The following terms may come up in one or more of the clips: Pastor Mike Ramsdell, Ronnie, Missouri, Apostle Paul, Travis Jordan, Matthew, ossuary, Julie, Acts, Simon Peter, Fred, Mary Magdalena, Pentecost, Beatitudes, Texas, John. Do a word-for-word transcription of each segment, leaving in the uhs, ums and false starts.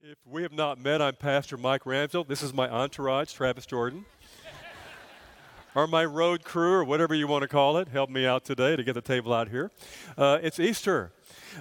If we have not met, I'm Pastor Mike Ramsdell. This is my entourage, Travis Jordan. Or my road crew, or whatever you want to call it, helped me out today to get the table out here. Uh, it's Easter.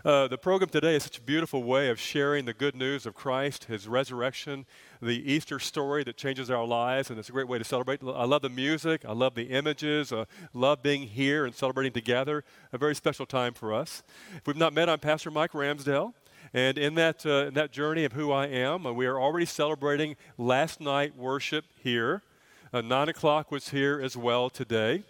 Uh, the program today is such a beautiful way of sharing the good news of Christ, His resurrection, the Easter story that changes our lives, and it's a great way to celebrate. I love the music. I love the images. I love being here and celebrating together. A very special time for us. If we've not met, I'm Pastor Mike Ramsdell. And in that uh, in that journey of who I am, uh, we are already celebrating last night worship here. Uh, Nine o'clock was here as well today.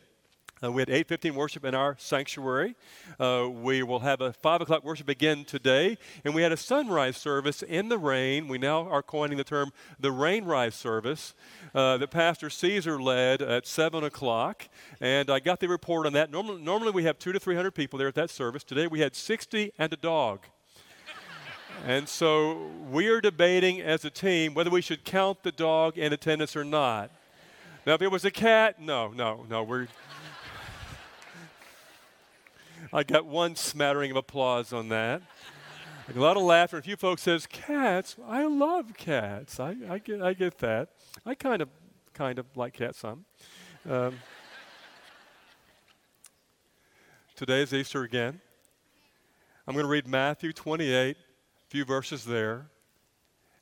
Uh, we had eight fifteen worship in our sanctuary. Uh, we will have a five o'clock worship again today. And we had a sunrise service in the rain. We now are coining the term the rainrise service uh, that Pastor Caesar led at seven o'clock. And I got the report on that. Normally, normally we have two to three hundred people there at that service. Today we had sixty and a dog. And so we are debating as a team whether we should count the dog in attendance or not. Now, if it was a cat, no, no, no. We're. I got one smattering of applause on that. Like a lot of laughter. A few folks says, "Cats, I love cats. I, I get, I get that. I kind of, kind of like cats some." Um, today is Easter again. I'm going to read Matthew twenty-eight. Few verses there,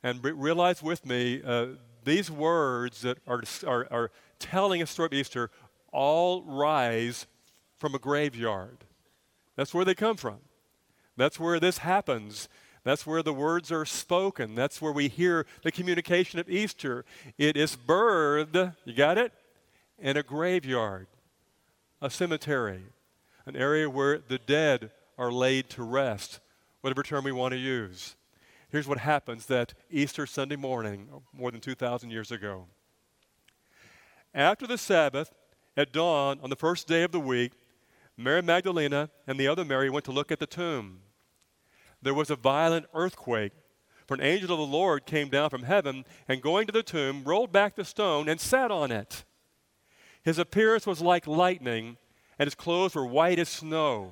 and re- realize with me uh, these words that are, are are telling us throughout Easter all rise from a graveyard. That's where they come from. That's where this happens. That's where the words are spoken. That's where we hear the communication of Easter. It is birthed, you got it, in a graveyard, a cemetery, an area where the dead are laid to rest. Whatever term we want to use. Here's what happens that Easter Sunday morning, more than two thousand years ago. After the Sabbath, at dawn on the first day of the week, Mary Magdalena and the other Mary went to look at the tomb. There was a violent earthquake, for an angel of the Lord came down from heaven and going to the tomb, rolled back the stone and sat on it. His appearance was like lightning, and his clothes were white as snow.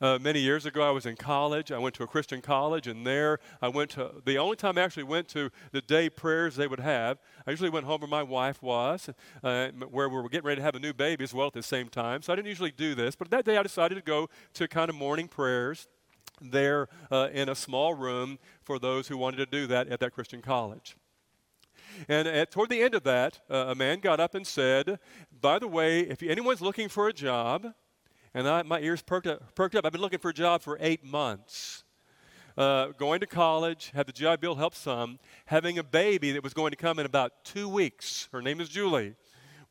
Uh, many years ago, I was in college. I went to a Christian college, and there I went to, the only time I actually went to the day prayers they would have, I usually went home where my wife was, uh, where we were getting ready to have a new baby as well at the same time. So I didn't usually do this, but that day I decided to go to kind of morning prayers there uh, in a small room for those who wanted to do that at that Christian college. And at, toward the end of that, uh, a man got up and said, "By the way, if anyone's looking for a job," And I, my ears perked up, perked up. I've been looking for a job for eight months. Uh, going to college, had the G I Bill help some, having a baby that was going to come in about two weeks. Her name is Julie.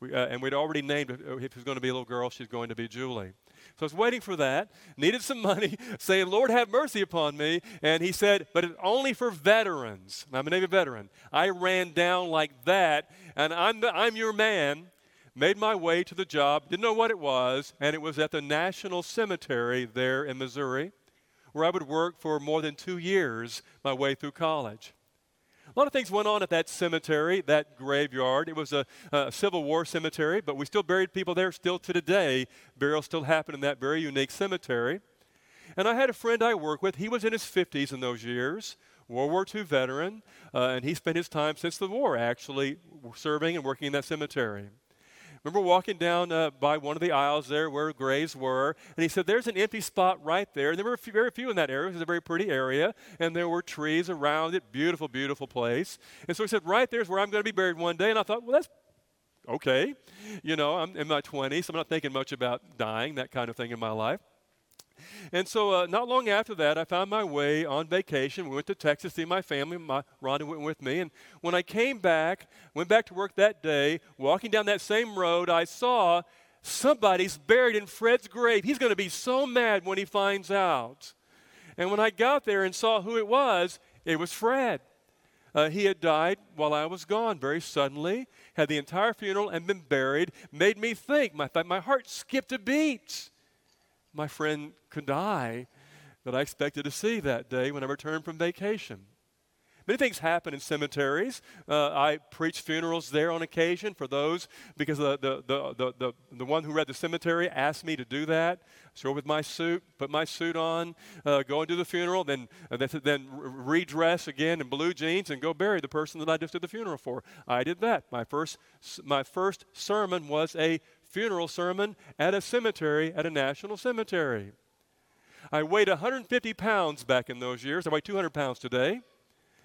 We, uh, and we'd already named her. If it was going to be a little girl, she's going to be Julie. So I was waiting for that, needed some money, saying, "Lord, have mercy upon me." And he said, "But it's only for veterans." And I'm a Navy veteran. I ran down like that, and I'm the, I'm your man. Made my way to the job, didn't know what it was, and it was at the National Cemetery there in Missouri, where I would work for more than two years my way through college. A lot of things went on at that cemetery, that graveyard. It was a, a Civil War cemetery, but we still buried people there still to today. Burials still happen in that very unique cemetery. And I had a friend I worked with. He was in his fifties in those years, World War Two veteran, uh, and he spent his time since the war actually serving and working in that cemetery. Remember walking down uh, by one of the aisles there where graves were, and he said, "There's an empty spot right there." And there were a few, very few in that area. It was a very pretty area, and there were trees around it. Beautiful, beautiful place. And so he said, "Right there's where I'm going to be buried one day." And I thought, well, that's okay. You know, I'm in my twenties, so I'm not thinking much about dying, that kind of thing in my life. And so uh, not long after that, I found my way on vacation. We went to Texas to see my family. My, Ronnie went with me. And when I came back, went back to work that day, walking down that same road, I saw somebody's buried in Fred's grave. He's going to be so mad when he finds out. And when I got there and saw who it was, It was Fred. Uh, he had died while I was gone very suddenly, had the entire funeral and been buried. Made me think. My, my heart skipped a beat. My friend could die that I expected to see that day when I returned from vacation. Many things happen in cemeteries. Uh, I preach funerals there on occasion for those, because the the, the the the the one who read the cemetery asked me to do that. So with my suit, put my suit on, uh, go and do the funeral, then uh, then redress again in blue jeans and go bury the person that I just did the funeral for. I did that. My first my first sermon was a funeral sermon at a cemetery, at a national cemetery. I weighed one hundred fifty pounds back in those years. I weigh two hundred pounds today.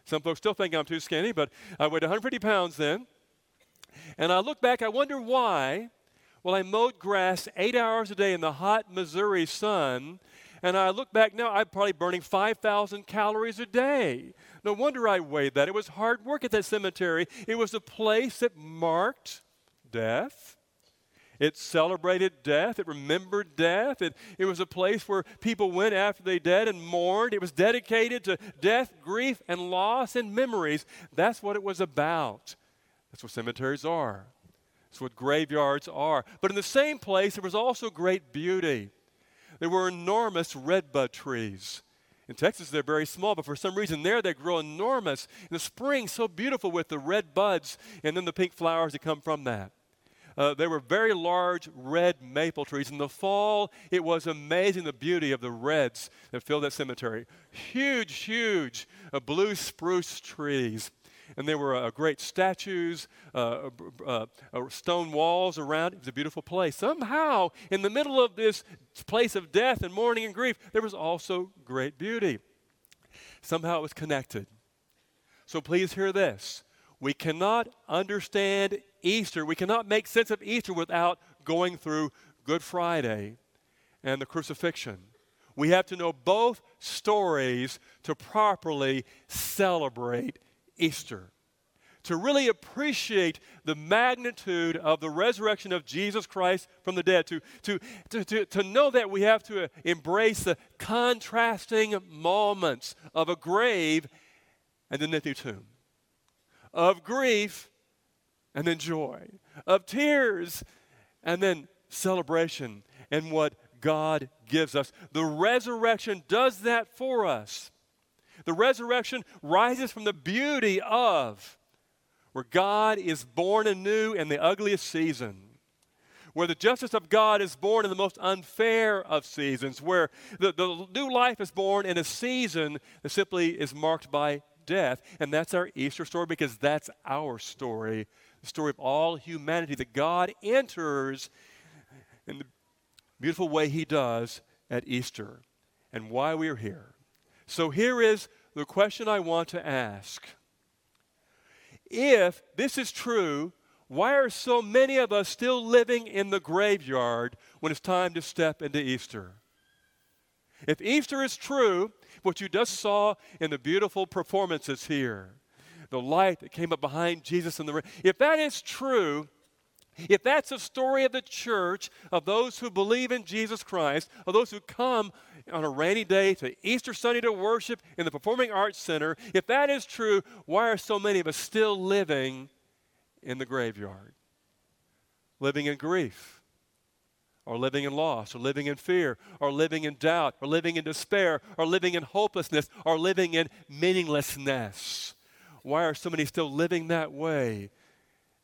Some folks still think I'm too skinny, but I weighed one hundred fifty pounds then. And I look back, I wonder why. Well, I mowed grass eight hours a day in the hot Missouri sun. And I look back now, I'm probably burning five thousand calories a day. No wonder I weighed that. It was hard work at that cemetery. It was a place that marked death. It celebrated death. It remembered death. It, it was a place where people went after they died and mourned. It was dedicated to death, grief, and loss and memories. That's what it was about. That's what cemeteries are. That's what graveyards are. But in the same place, there was also great beauty. There were enormous redbud trees. In Texas, they're very small, but for some reason there they grow enormous. In the spring, so beautiful with the red buds and then the pink flowers that come from that. Uh, they were very large red maple trees. In the fall, it was amazing the beauty of the reds that filled that cemetery. Huge, huge uh, blue spruce trees. And there were uh, great statues, uh, uh, uh, stone walls around. It was a beautiful place. Somehow, in the middle of this place of death and mourning and grief, there was also great beauty. Somehow it was connected. So please hear this. We cannot understand Easter. We cannot make sense of Easter without going through Good Friday and the crucifixion. We have to know both stories to properly celebrate Easter, to really appreciate the magnitude of the resurrection of Jesus Christ from the dead, to, to, to, to, to know that we have to embrace the contrasting moments of a grave and an empty tomb, of grief and then joy, of tears and then celebration and what God gives us. The resurrection does that for us. The resurrection rises from the beauty of where God is born anew in the ugliest season, where the justice of God is born in the most unfair of seasons, where the, the new life is born in a season that simply is marked by death. And that's our Easter story, because that's our story, the story of all humanity, that God enters in the beautiful way he does at Easter and why we're here. So here is the question I want to ask. If this is true, why are so many of us still living in the graveyard when it's time to step into Easter? If Easter is true, what you just saw in the beautiful performances here, the light that came up behind Jesus in the rain, if that is true, if that's a story of the church, of those who believe in Jesus Christ, of those who come on a rainy day to Easter Sunday to worship in the Performing Arts Center, if that is true, why are so many of us still living in the graveyard, living in grief, or living in loss, or living in fear, or living in doubt, or living in despair, or living in hopelessness, or living in meaninglessness? Why are so many still living that way?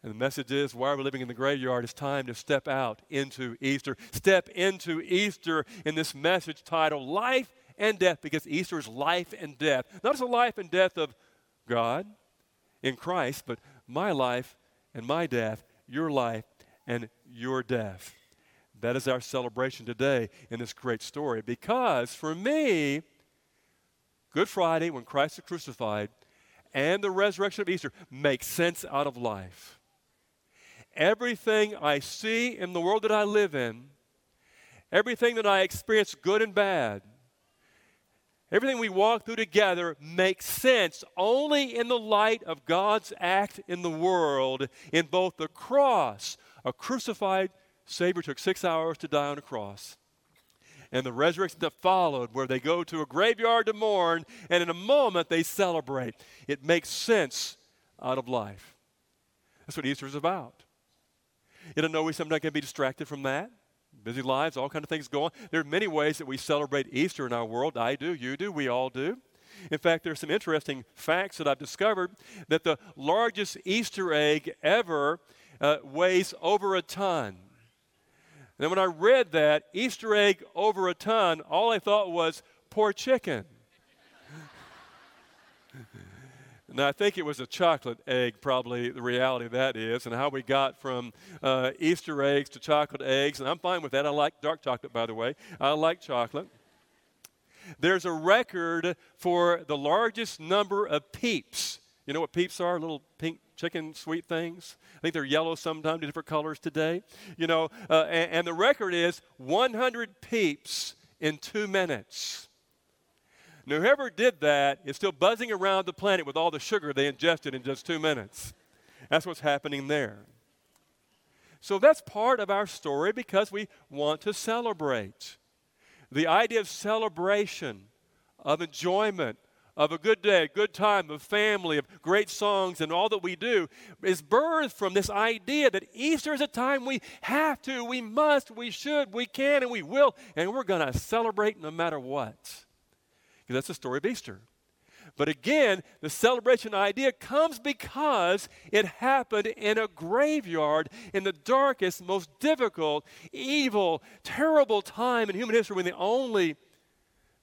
And the message is, why are we living in the graveyard? It's time to step out into Easter. Step into Easter in this message titled Life and Death, because Easter is life and death. Not just the life and death of God in Christ, but my life and my death, your life and your death. That is our celebration today in this great story, because for me, Good Friday, when Christ was crucified, and the resurrection of Easter make sense out of life. Everything I see in the world that I live in, everything that I experience, good and bad, everything we walk through together makes sense only in the light of God's act in the world, in both the cross, a crucified Savior took six hours to die on a cross, and the resurrection that followed, where they go to a graveyard to mourn, and in a moment they celebrate. It makes sense out of life. That's what Easter is about. And I know we sometimes can be distracted from that. Busy lives, all kinds of things going. There are many ways that we celebrate Easter in our world. I do, you do, we all do. In fact, there are some interesting facts that I've discovered, that the largest Easter egg ever uh, weighs over a ton. And when I read that, Easter egg over a ton, all I thought was, poor chicken. Now, I think it was a chocolate egg, probably the reality of that is, and how we got from uh, Easter eggs to chocolate eggs. And I'm fine with that. I like dark chocolate, by the way. I like chocolate. There's a record for the largest number of peeps. You know what peeps are? Little pink chicken sweet things. I think they're yellow sometimes, different colors today. You know, uh, and, and the record is one hundred peeps in two minutes. Now, whoever did that is still buzzing around the planet with all the sugar they ingested in just two minutes. That's what's happening there. So that's part of our story, because we want to celebrate. The idea of celebration, of enjoyment, of a good day, a good time, of family, of great songs, and all that we do is birthed from this idea that Easter is a time we have to, we must, we should, we can, and we will, and we're going to celebrate no matter what. Because that's the story of Easter. But again, the celebration idea comes because it happened in a graveyard in the darkest, most difficult, evil, terrible time in human history, when the only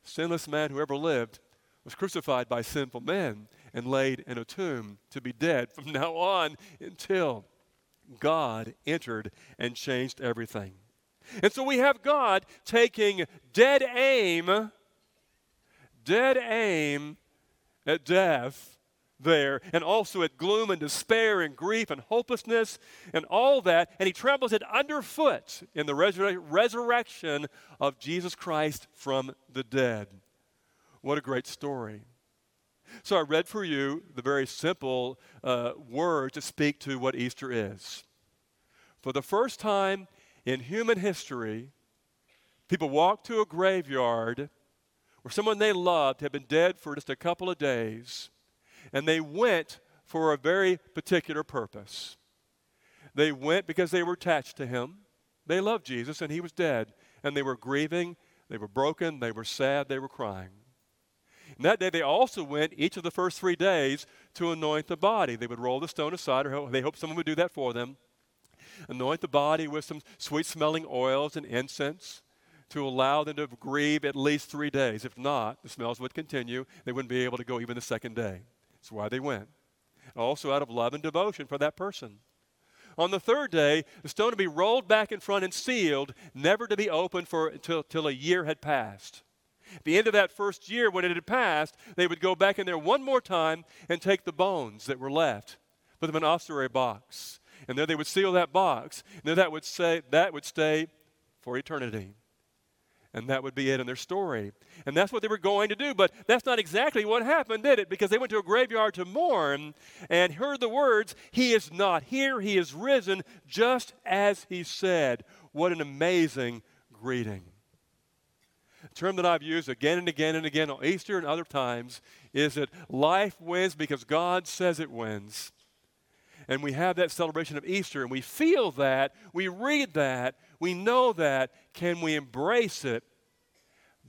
sinless man who ever lived was crucified by sinful men and laid in a tomb to be dead from now on until God entered and changed everything. And so we have God taking dead aim, dead aim at death there, and also at gloom and despair and grief and hopelessness and all that, and he tramples it underfoot in the resur- resurrection of Jesus Christ from the dead. What a great story. So I read for you the very simple uh, words to speak to what Easter is. For the first time in human history, people walked to a graveyard where someone they loved had been dead for just a couple of days, and they went for a very particular purpose. They went because they were attached to him. They loved Jesus, and he was dead, and they were grieving, they were broken, they were sad, they were crying. And that day they also went each of the first three days to anoint the body. They would roll the stone aside, or they hoped someone would do that for them. Anoint the body with some sweet-smelling oils and incense, to allow them to grieve at least three days. If not, the smells would continue. They wouldn't be able to go even the second day. That's why they went. Also out of love and devotion for that person. On the third day, the stone would be rolled back in front and sealed, never to be opened for until, until a year had passed. At the end of that first year, when it had passed, they would go back in there one more time and take the bones that were left, put them in an ossuary box. And there they would seal that box. And there that would, say, that would stay for eternity. And that would be it in their story. And that's what they were going to do. But that's not exactly what happened, did it? Because they went to a graveyard to mourn and heard the words, "He is not here, he is risen, just as he said." What an amazing greeting. A term that I've used again and again and again on Easter and other times is that life wins because God says it wins. And we have that celebration of Easter, and we feel that, we read that, we know that. Can we embrace it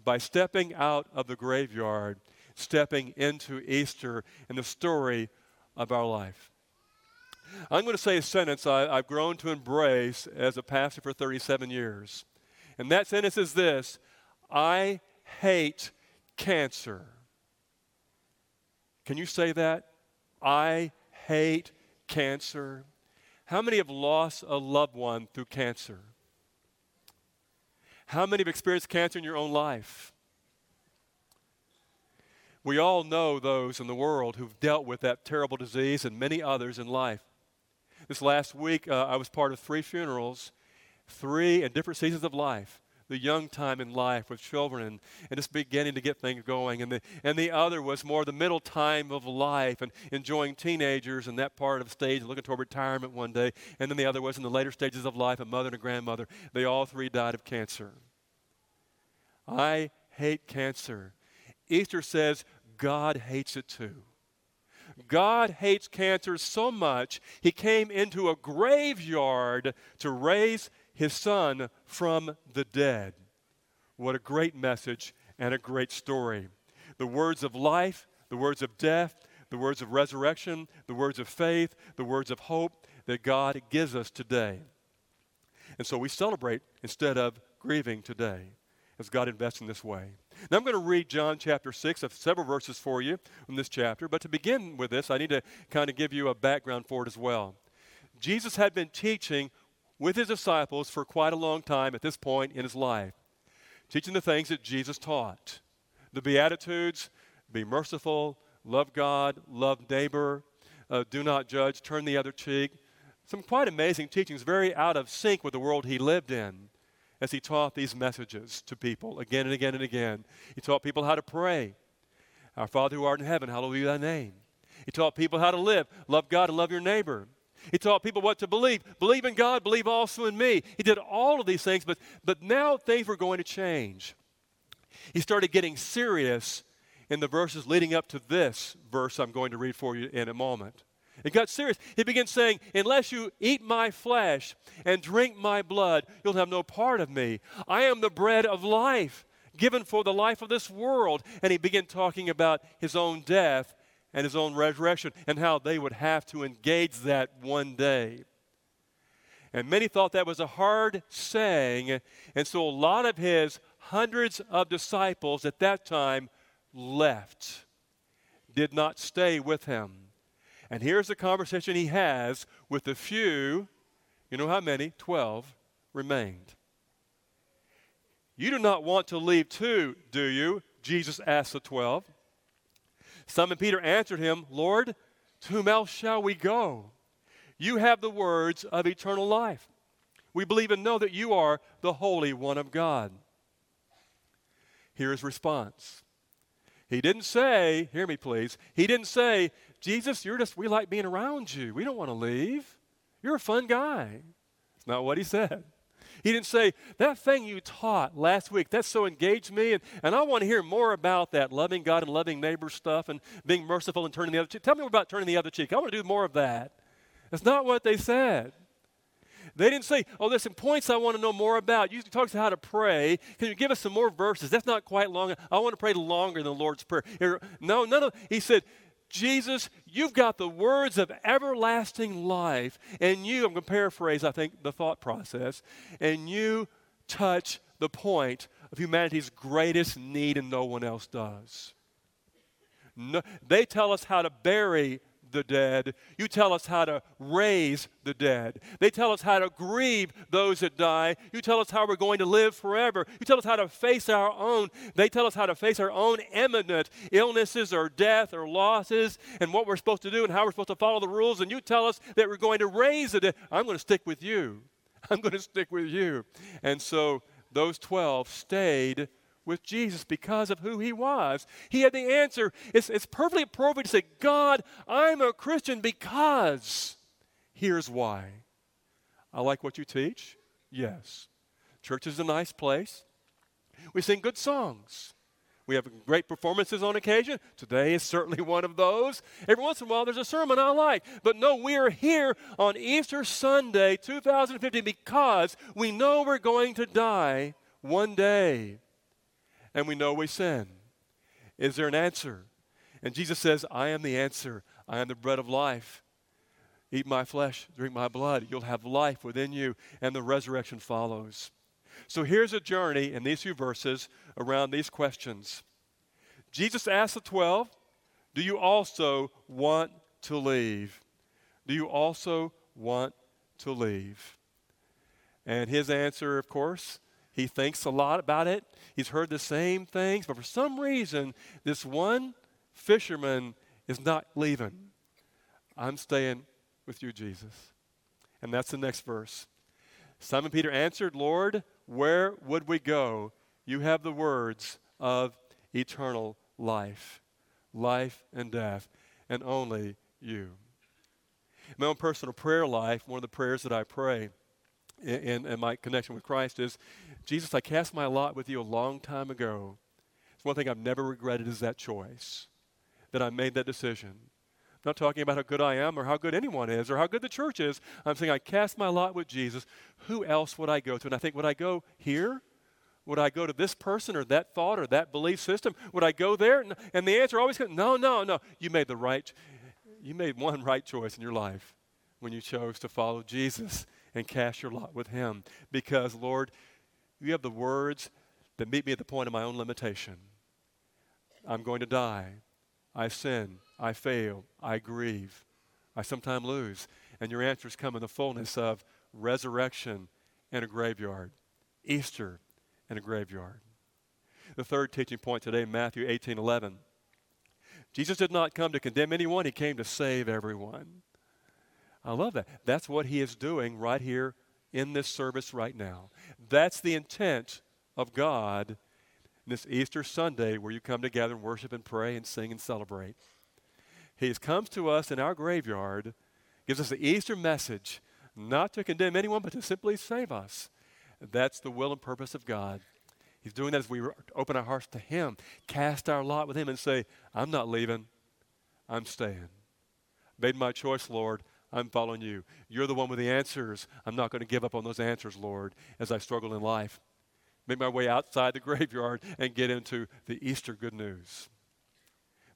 by stepping out of the graveyard, stepping into Easter and the story of our life? I'm going to say a sentence I, I've grown to embrace as a pastor for thirty-seven years. And that sentence is this: I hate cancer. Can you say that? I hate cancer. How many have lost a loved one through cancer? How many have experienced cancer in your own life? We all know those in the world who've dealt with that terrible disease, and many others in life. This last week, uh, I was part of three funerals, three in different seasons of life. The young time in life with children and, and just beginning to get things going. And the, and the other was more the middle time of life and enjoying teenagers and that part of the stage and looking toward retirement one day. And then the other was in the later stages of life, a mother and a grandmother. They all three died of cancer. I hate cancer. Easter says God hates it too. God hates cancer so much, he came into a graveyard to raise his son from the dead. What a great message and a great story. The words of life, the words of death, the words of resurrection, the words of faith, the words of hope that God gives us today. And so we celebrate instead of grieving today as God invests in this way. Now I'm going to read John chapter six, of several verses for you from this chapter. But to begin with this, I need to kind of give you a background for it as well. Jesus had been teaching with his disciples for quite a long time at this point in his life, teaching the things that Jesus taught. The Beatitudes, be merciful, love God, love neighbor, uh, do not judge, turn the other cheek. Some quite amazing teachings, very out of sync with the world he lived in, as he taught these messages to people again and again and again. He taught people how to pray. Our Father who art in heaven, hallowed be thy name. He taught people how to live, love God and love your neighbor. He taught people what to believe. Believe in God, believe also in me. He did all of these things, but, but now things were going to change. He started getting serious in the verses leading up to this verse I'm going to read for you in a moment. It got serious. He began saying, unless you eat my flesh and drink my blood, you'll have no part of me. I am the bread of life, given for the life of this world. And he began talking about his own death and his own resurrection and how they would have to engage that one day. And many thought that was a hard saying. And so a lot of his hundreds of disciples at that time left, did not stay with him. And here's the conversation he has with the few, you know how many? Twelve remained. You do not want to leave too, do you? Jesus asked the twelve. Simon Peter answered him, Lord, to whom else shall we go? You have the words of eternal life. We believe and know that you are the Holy One of God. Here is response. He didn't say, hear me please, he didn't say, Jesus, you're just, we like being around you. We don't want to leave. You're a fun guy. That's not what he said. He didn't say, that thing you taught last week, that so engaged me, and, and I want to hear more about that loving God and loving neighbor stuff and being merciful and turning the other cheek. Tell me more about turning the other cheek. I want to do more of that. That's not what they said. They didn't say, oh, there's some points I want to know more about. You talk about how to pray. Can you give us some more verses? That's not quite long. I want to pray longer than the Lord's Prayer. No, none of, he said, Jesus, you've got the words of everlasting life, and you, I'm going to paraphrase, I think, the thought process, and you touch the point of humanity's greatest need, and no one else does. No, they tell us how to bury the dead. You tell us how to raise the dead. They tell us how to grieve those that die. You tell us how we're going to live forever. You tell us how to face our own. They tell us how to face our own imminent illnesses or death or losses and what we're supposed to do and how we're supposed to follow the rules. And you tell us that we're going to raise the dead. I'm going to stick with you. I'm going to stick with you. And so those twelve stayed with Jesus because of who he was. He had the answer. It's, it's perfectly appropriate to say, God, I'm a Christian because here's why. I like what you teach. Yes. Church is a nice place. We sing good songs. We have great performances on occasion. Today is certainly one of those. Every once in a while there's a sermon I like. But no, we are here on Easter Sunday two thousand fifteen because we know we're going to die one day. And we know we sin. Is there an answer? And Jesus says, I am the answer. I am the bread of life. Eat my flesh, drink my blood. You'll have life within you, and the resurrection follows. So here's a journey in these few verses around these questions. Jesus asked the twelve, do you also want to leave? Do you also want to leave? And his answer, of course, he thinks a lot about it. He's heard the same things. But for some reason, this one fisherman is not leaving. I'm staying with you, Jesus. And that's the next verse. Simon Peter answered, Lord, where would we go? You have the words of eternal life, life and death, and only you. In my own personal prayer life, one of the prayers that I pray and, and my connection with Christ is, Jesus, I cast my lot with you a long time ago. It's one thing I've never regretted is that choice, that I made that decision. I'm not talking about how good I am or how good anyone is or how good the church is. I'm saying I cast my lot with Jesus. Who else would I go to? And I think, would I go here? Would I go to this person or that thought or that belief system? Would I go there? And the answer always comes, no, no, no. You made the right, you made one right choice in your life when you chose to follow Jesus and cast your lot with him. Because, Lord, you have the words that meet me at the point of my own limitation. I'm going to die. I sin. I fail. I grieve. I sometimes lose. And your answers come in the fullness of resurrection and a graveyard. Easter and a graveyard. The third teaching point today, Matthew eighteen eleven. Jesus did not come to condemn anyone. He came to save everyone. I love that. That's what he is doing right here in this service right now. That's the intent of God this Easter Sunday where you come together and worship and pray and sing and celebrate. He comes to us in our graveyard, gives us the Easter message, not to condemn anyone, but to simply save us. That's the will and purpose of God. He's doing that as we open our hearts to him, cast our lot with him and say, I'm not leaving, I'm staying. Made my choice, Lord, I'm following you. You're the one with the answers. I'm not going to give up on those answers, Lord, as I struggle in life. Make my way outside the graveyard and get into the Easter good news.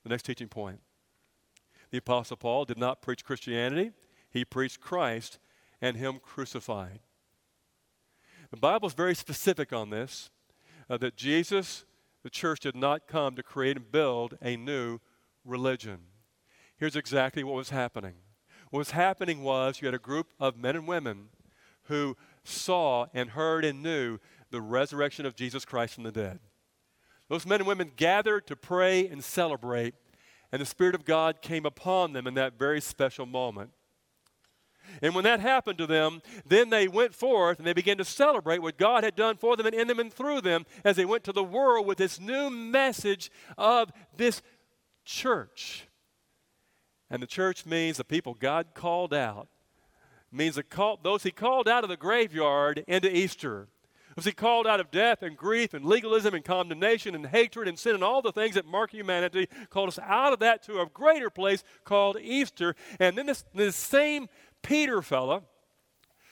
The next teaching point. The Apostle Paul did not preach Christianity. He preached Christ and him crucified. The Bible is very specific on this, uh, that Jesus, the church, did not come to create and build a new religion. Here's exactly what was happening. What was happening was you had a group of men and women who saw and heard and knew the resurrection of Jesus Christ from the dead. Those men and women gathered to pray and celebrate, and the Spirit of God came upon them in that very special moment. And when that happened to them, then they went forth and they began to celebrate what God had done for them and in them and through them as they went to the world with this new message of this church. And the church means the people God called out. It means the call, those he called out of the graveyard into Easter. Those he called out of death and grief and legalism and condemnation and hatred and sin and all the things that mark humanity, called us out of that to a greater place called Easter. And then this, this same Peter fella,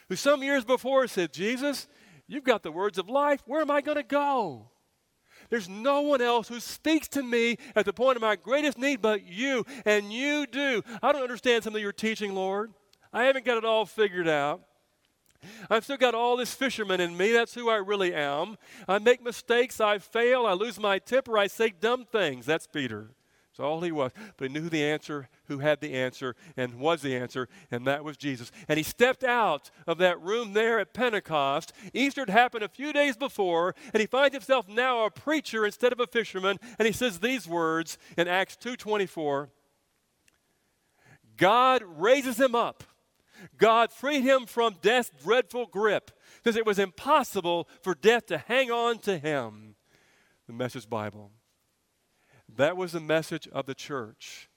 who some years before said, Jesus, you've got the words of life. Where am I going to go? There's no one else who speaks to me at the point of my greatest need but you, and you do. I don't understand some of your teaching, Lord. I haven't got it all figured out. I've still got all this fisherman in me. That's who I really am. I make mistakes. I fail. I lose my temper. I say dumb things. That's Peter. That's all he was. But he knew the answer, who had the answer, and was the answer, and that was Jesus. And he stepped out of that room there at Pentecost. Easter had happened a few days before, and he finds himself now a preacher instead of a fisherman, and he says these words in Acts two twenty-four. God raises him up. God freed him from death's dreadful grip, because it was impossible for death to hang on to him. The Message Bible. That was the message of the church.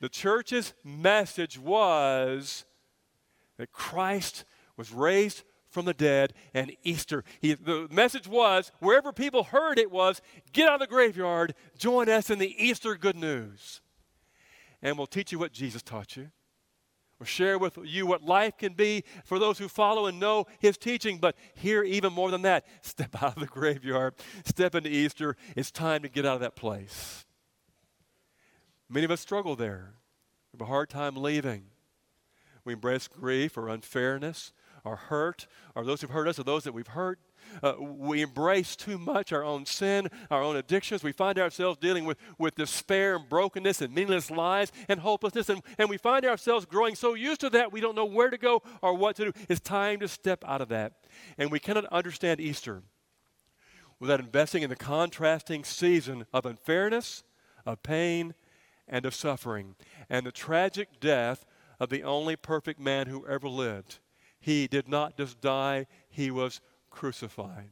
The church's message was that Christ was raised from the dead and Easter. He, the message was, wherever people heard it was, get out of the graveyard, join us in the Easter good news. And we'll teach you what Jesus taught you. We'll share with you what life can be for those who follow and know his teaching. But here, even more than that, step out of the graveyard, step into Easter. It's time to get out of that place. Many of us struggle there. We have a hard time leaving. We embrace grief or unfairness or hurt, or those who've hurt us or those that we've hurt. Uh, we embrace too much our own sin, our own addictions. We find ourselves dealing with, with despair and brokenness and meaningless lies and hopelessness. And, and we find ourselves growing so used to that we don't know where to go or what to do. It's time to step out of that. And we cannot understand Easter without investing in the contrasting season of unfairness, of pain, and of suffering. And the tragic death of the only perfect man who ever lived. He did not just die, he was crucified.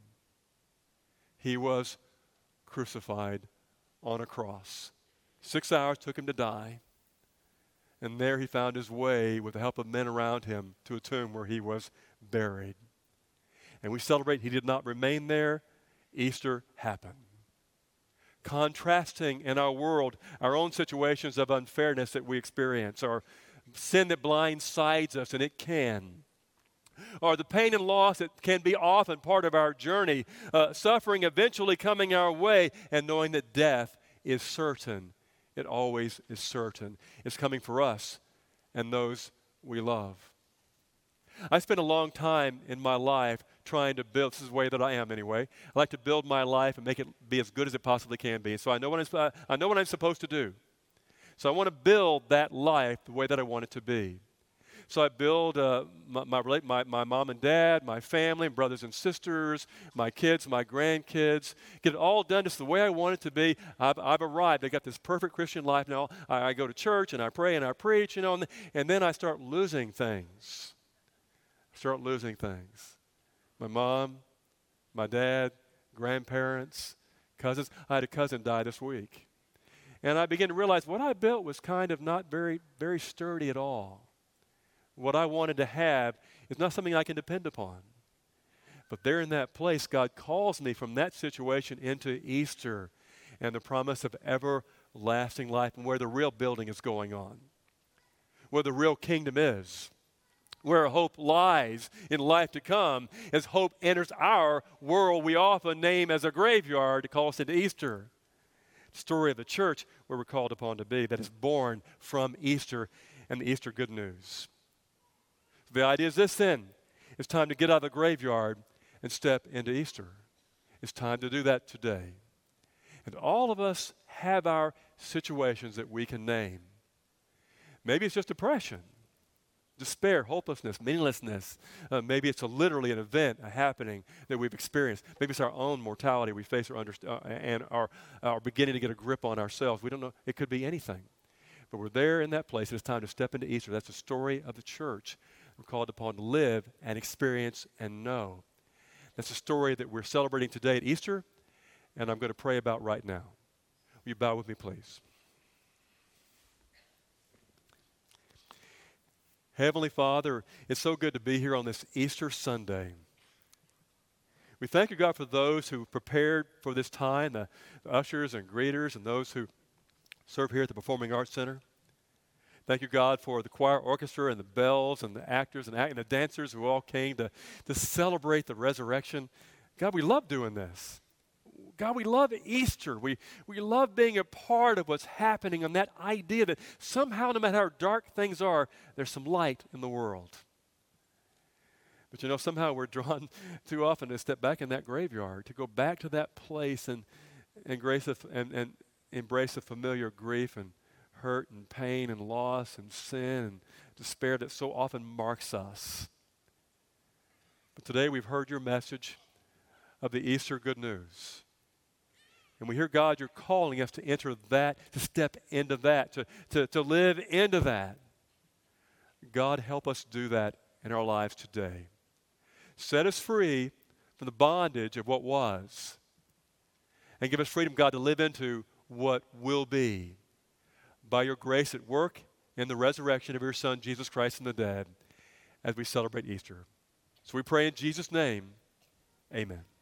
He was crucified on a cross. Six hours took him to die, and there he found his way with the help of men around him to a tomb where he was buried. and we celebrate he did not remain there, Easter happened. Contrasting in our world our own situations of unfairness that we experience, or sin that blindsides us, and it can, or the pain and loss that can be often part of our journey, uh, suffering eventually coming our way, and knowing that death is certain. It always is certain. It's coming for us and those we love. I spent a long time in my life trying to build, this is the way that I am anyway, I like to build my life and make it be as good as it possibly can be. So I know what I'm, I know what I'm supposed to do. So I want to build that life the way that I want it to be. So I build uh, my, my, my, my mom and dad, my family, brothers and sisters, my kids, my grandkids, get it all done just the way I want it to be. I've, I've arrived. I got this perfect Christian life now. I, I go to church and I pray and I preach, you know, and, and then I start losing things. I start losing things. My mom, my dad, grandparents, cousins. I had a cousin die this week. And I began to realize what I built was kind of not very, very sturdy at all. What I wanted to have is not something I can depend upon. But there in that place, God calls me from that situation into Easter and the promise of everlasting life, and where the real building is going on, where the real kingdom is, where hope lies in life to come, as hope enters our world we often name as a graveyard to call us into Easter. The story of the church where we're called upon to be, that is born from Easter and the Easter good news. The idea is this then. It's time to get out of the graveyard and step into Easter. It's time to do that today. And all of us have our situations that we can name. Maybe it's just depression, despair, hopelessness, meaninglessness. Uh, maybe it's a, literally an event, a happening that we've experienced. Maybe it's our own mortality we face or underst- uh, and are, are beginning to get a grip on ourselves. We don't know. It could be anything. But we're there in that place. It's time to step into Easter. That's the story of the church. We're called upon to live and experience and know. That's a story that we're celebrating today at Easter, and I'm going to pray about right now. Will you bow with me, please? Heavenly Father, it's so good to be here on this Easter Sunday. We thank you, God, for those who prepared for this time, the ushers and greeters and those who serve here at the Performing Arts Center. Thank you, God, for the choir orchestra and the bells and the actors and, act- and the dancers who all came to, to celebrate the resurrection. God, we love doing this. God, we love Easter. We, we love being a part of what's happening, and that idea that somehow, no matter how dark things are, there's some light in the world. But, you know, somehow we're drawn too often to step back in that graveyard, to go back to that place and, and, grace of, and, and embrace the familiar grief and hurt and pain and loss and sin and despair that so often marks us. But today we've heard your message of the Easter good news. And we hear, God, you're calling us to enter that, to step into that, to, to, to live into that. God, help us do that in our lives today. Set us free from the bondage of what was, and give us freedom, God, to live into what will be, by your grace at work in the resurrection of your Son, Jesus Christ, from the dead, as we celebrate Easter. So we pray in Jesus' name, amen.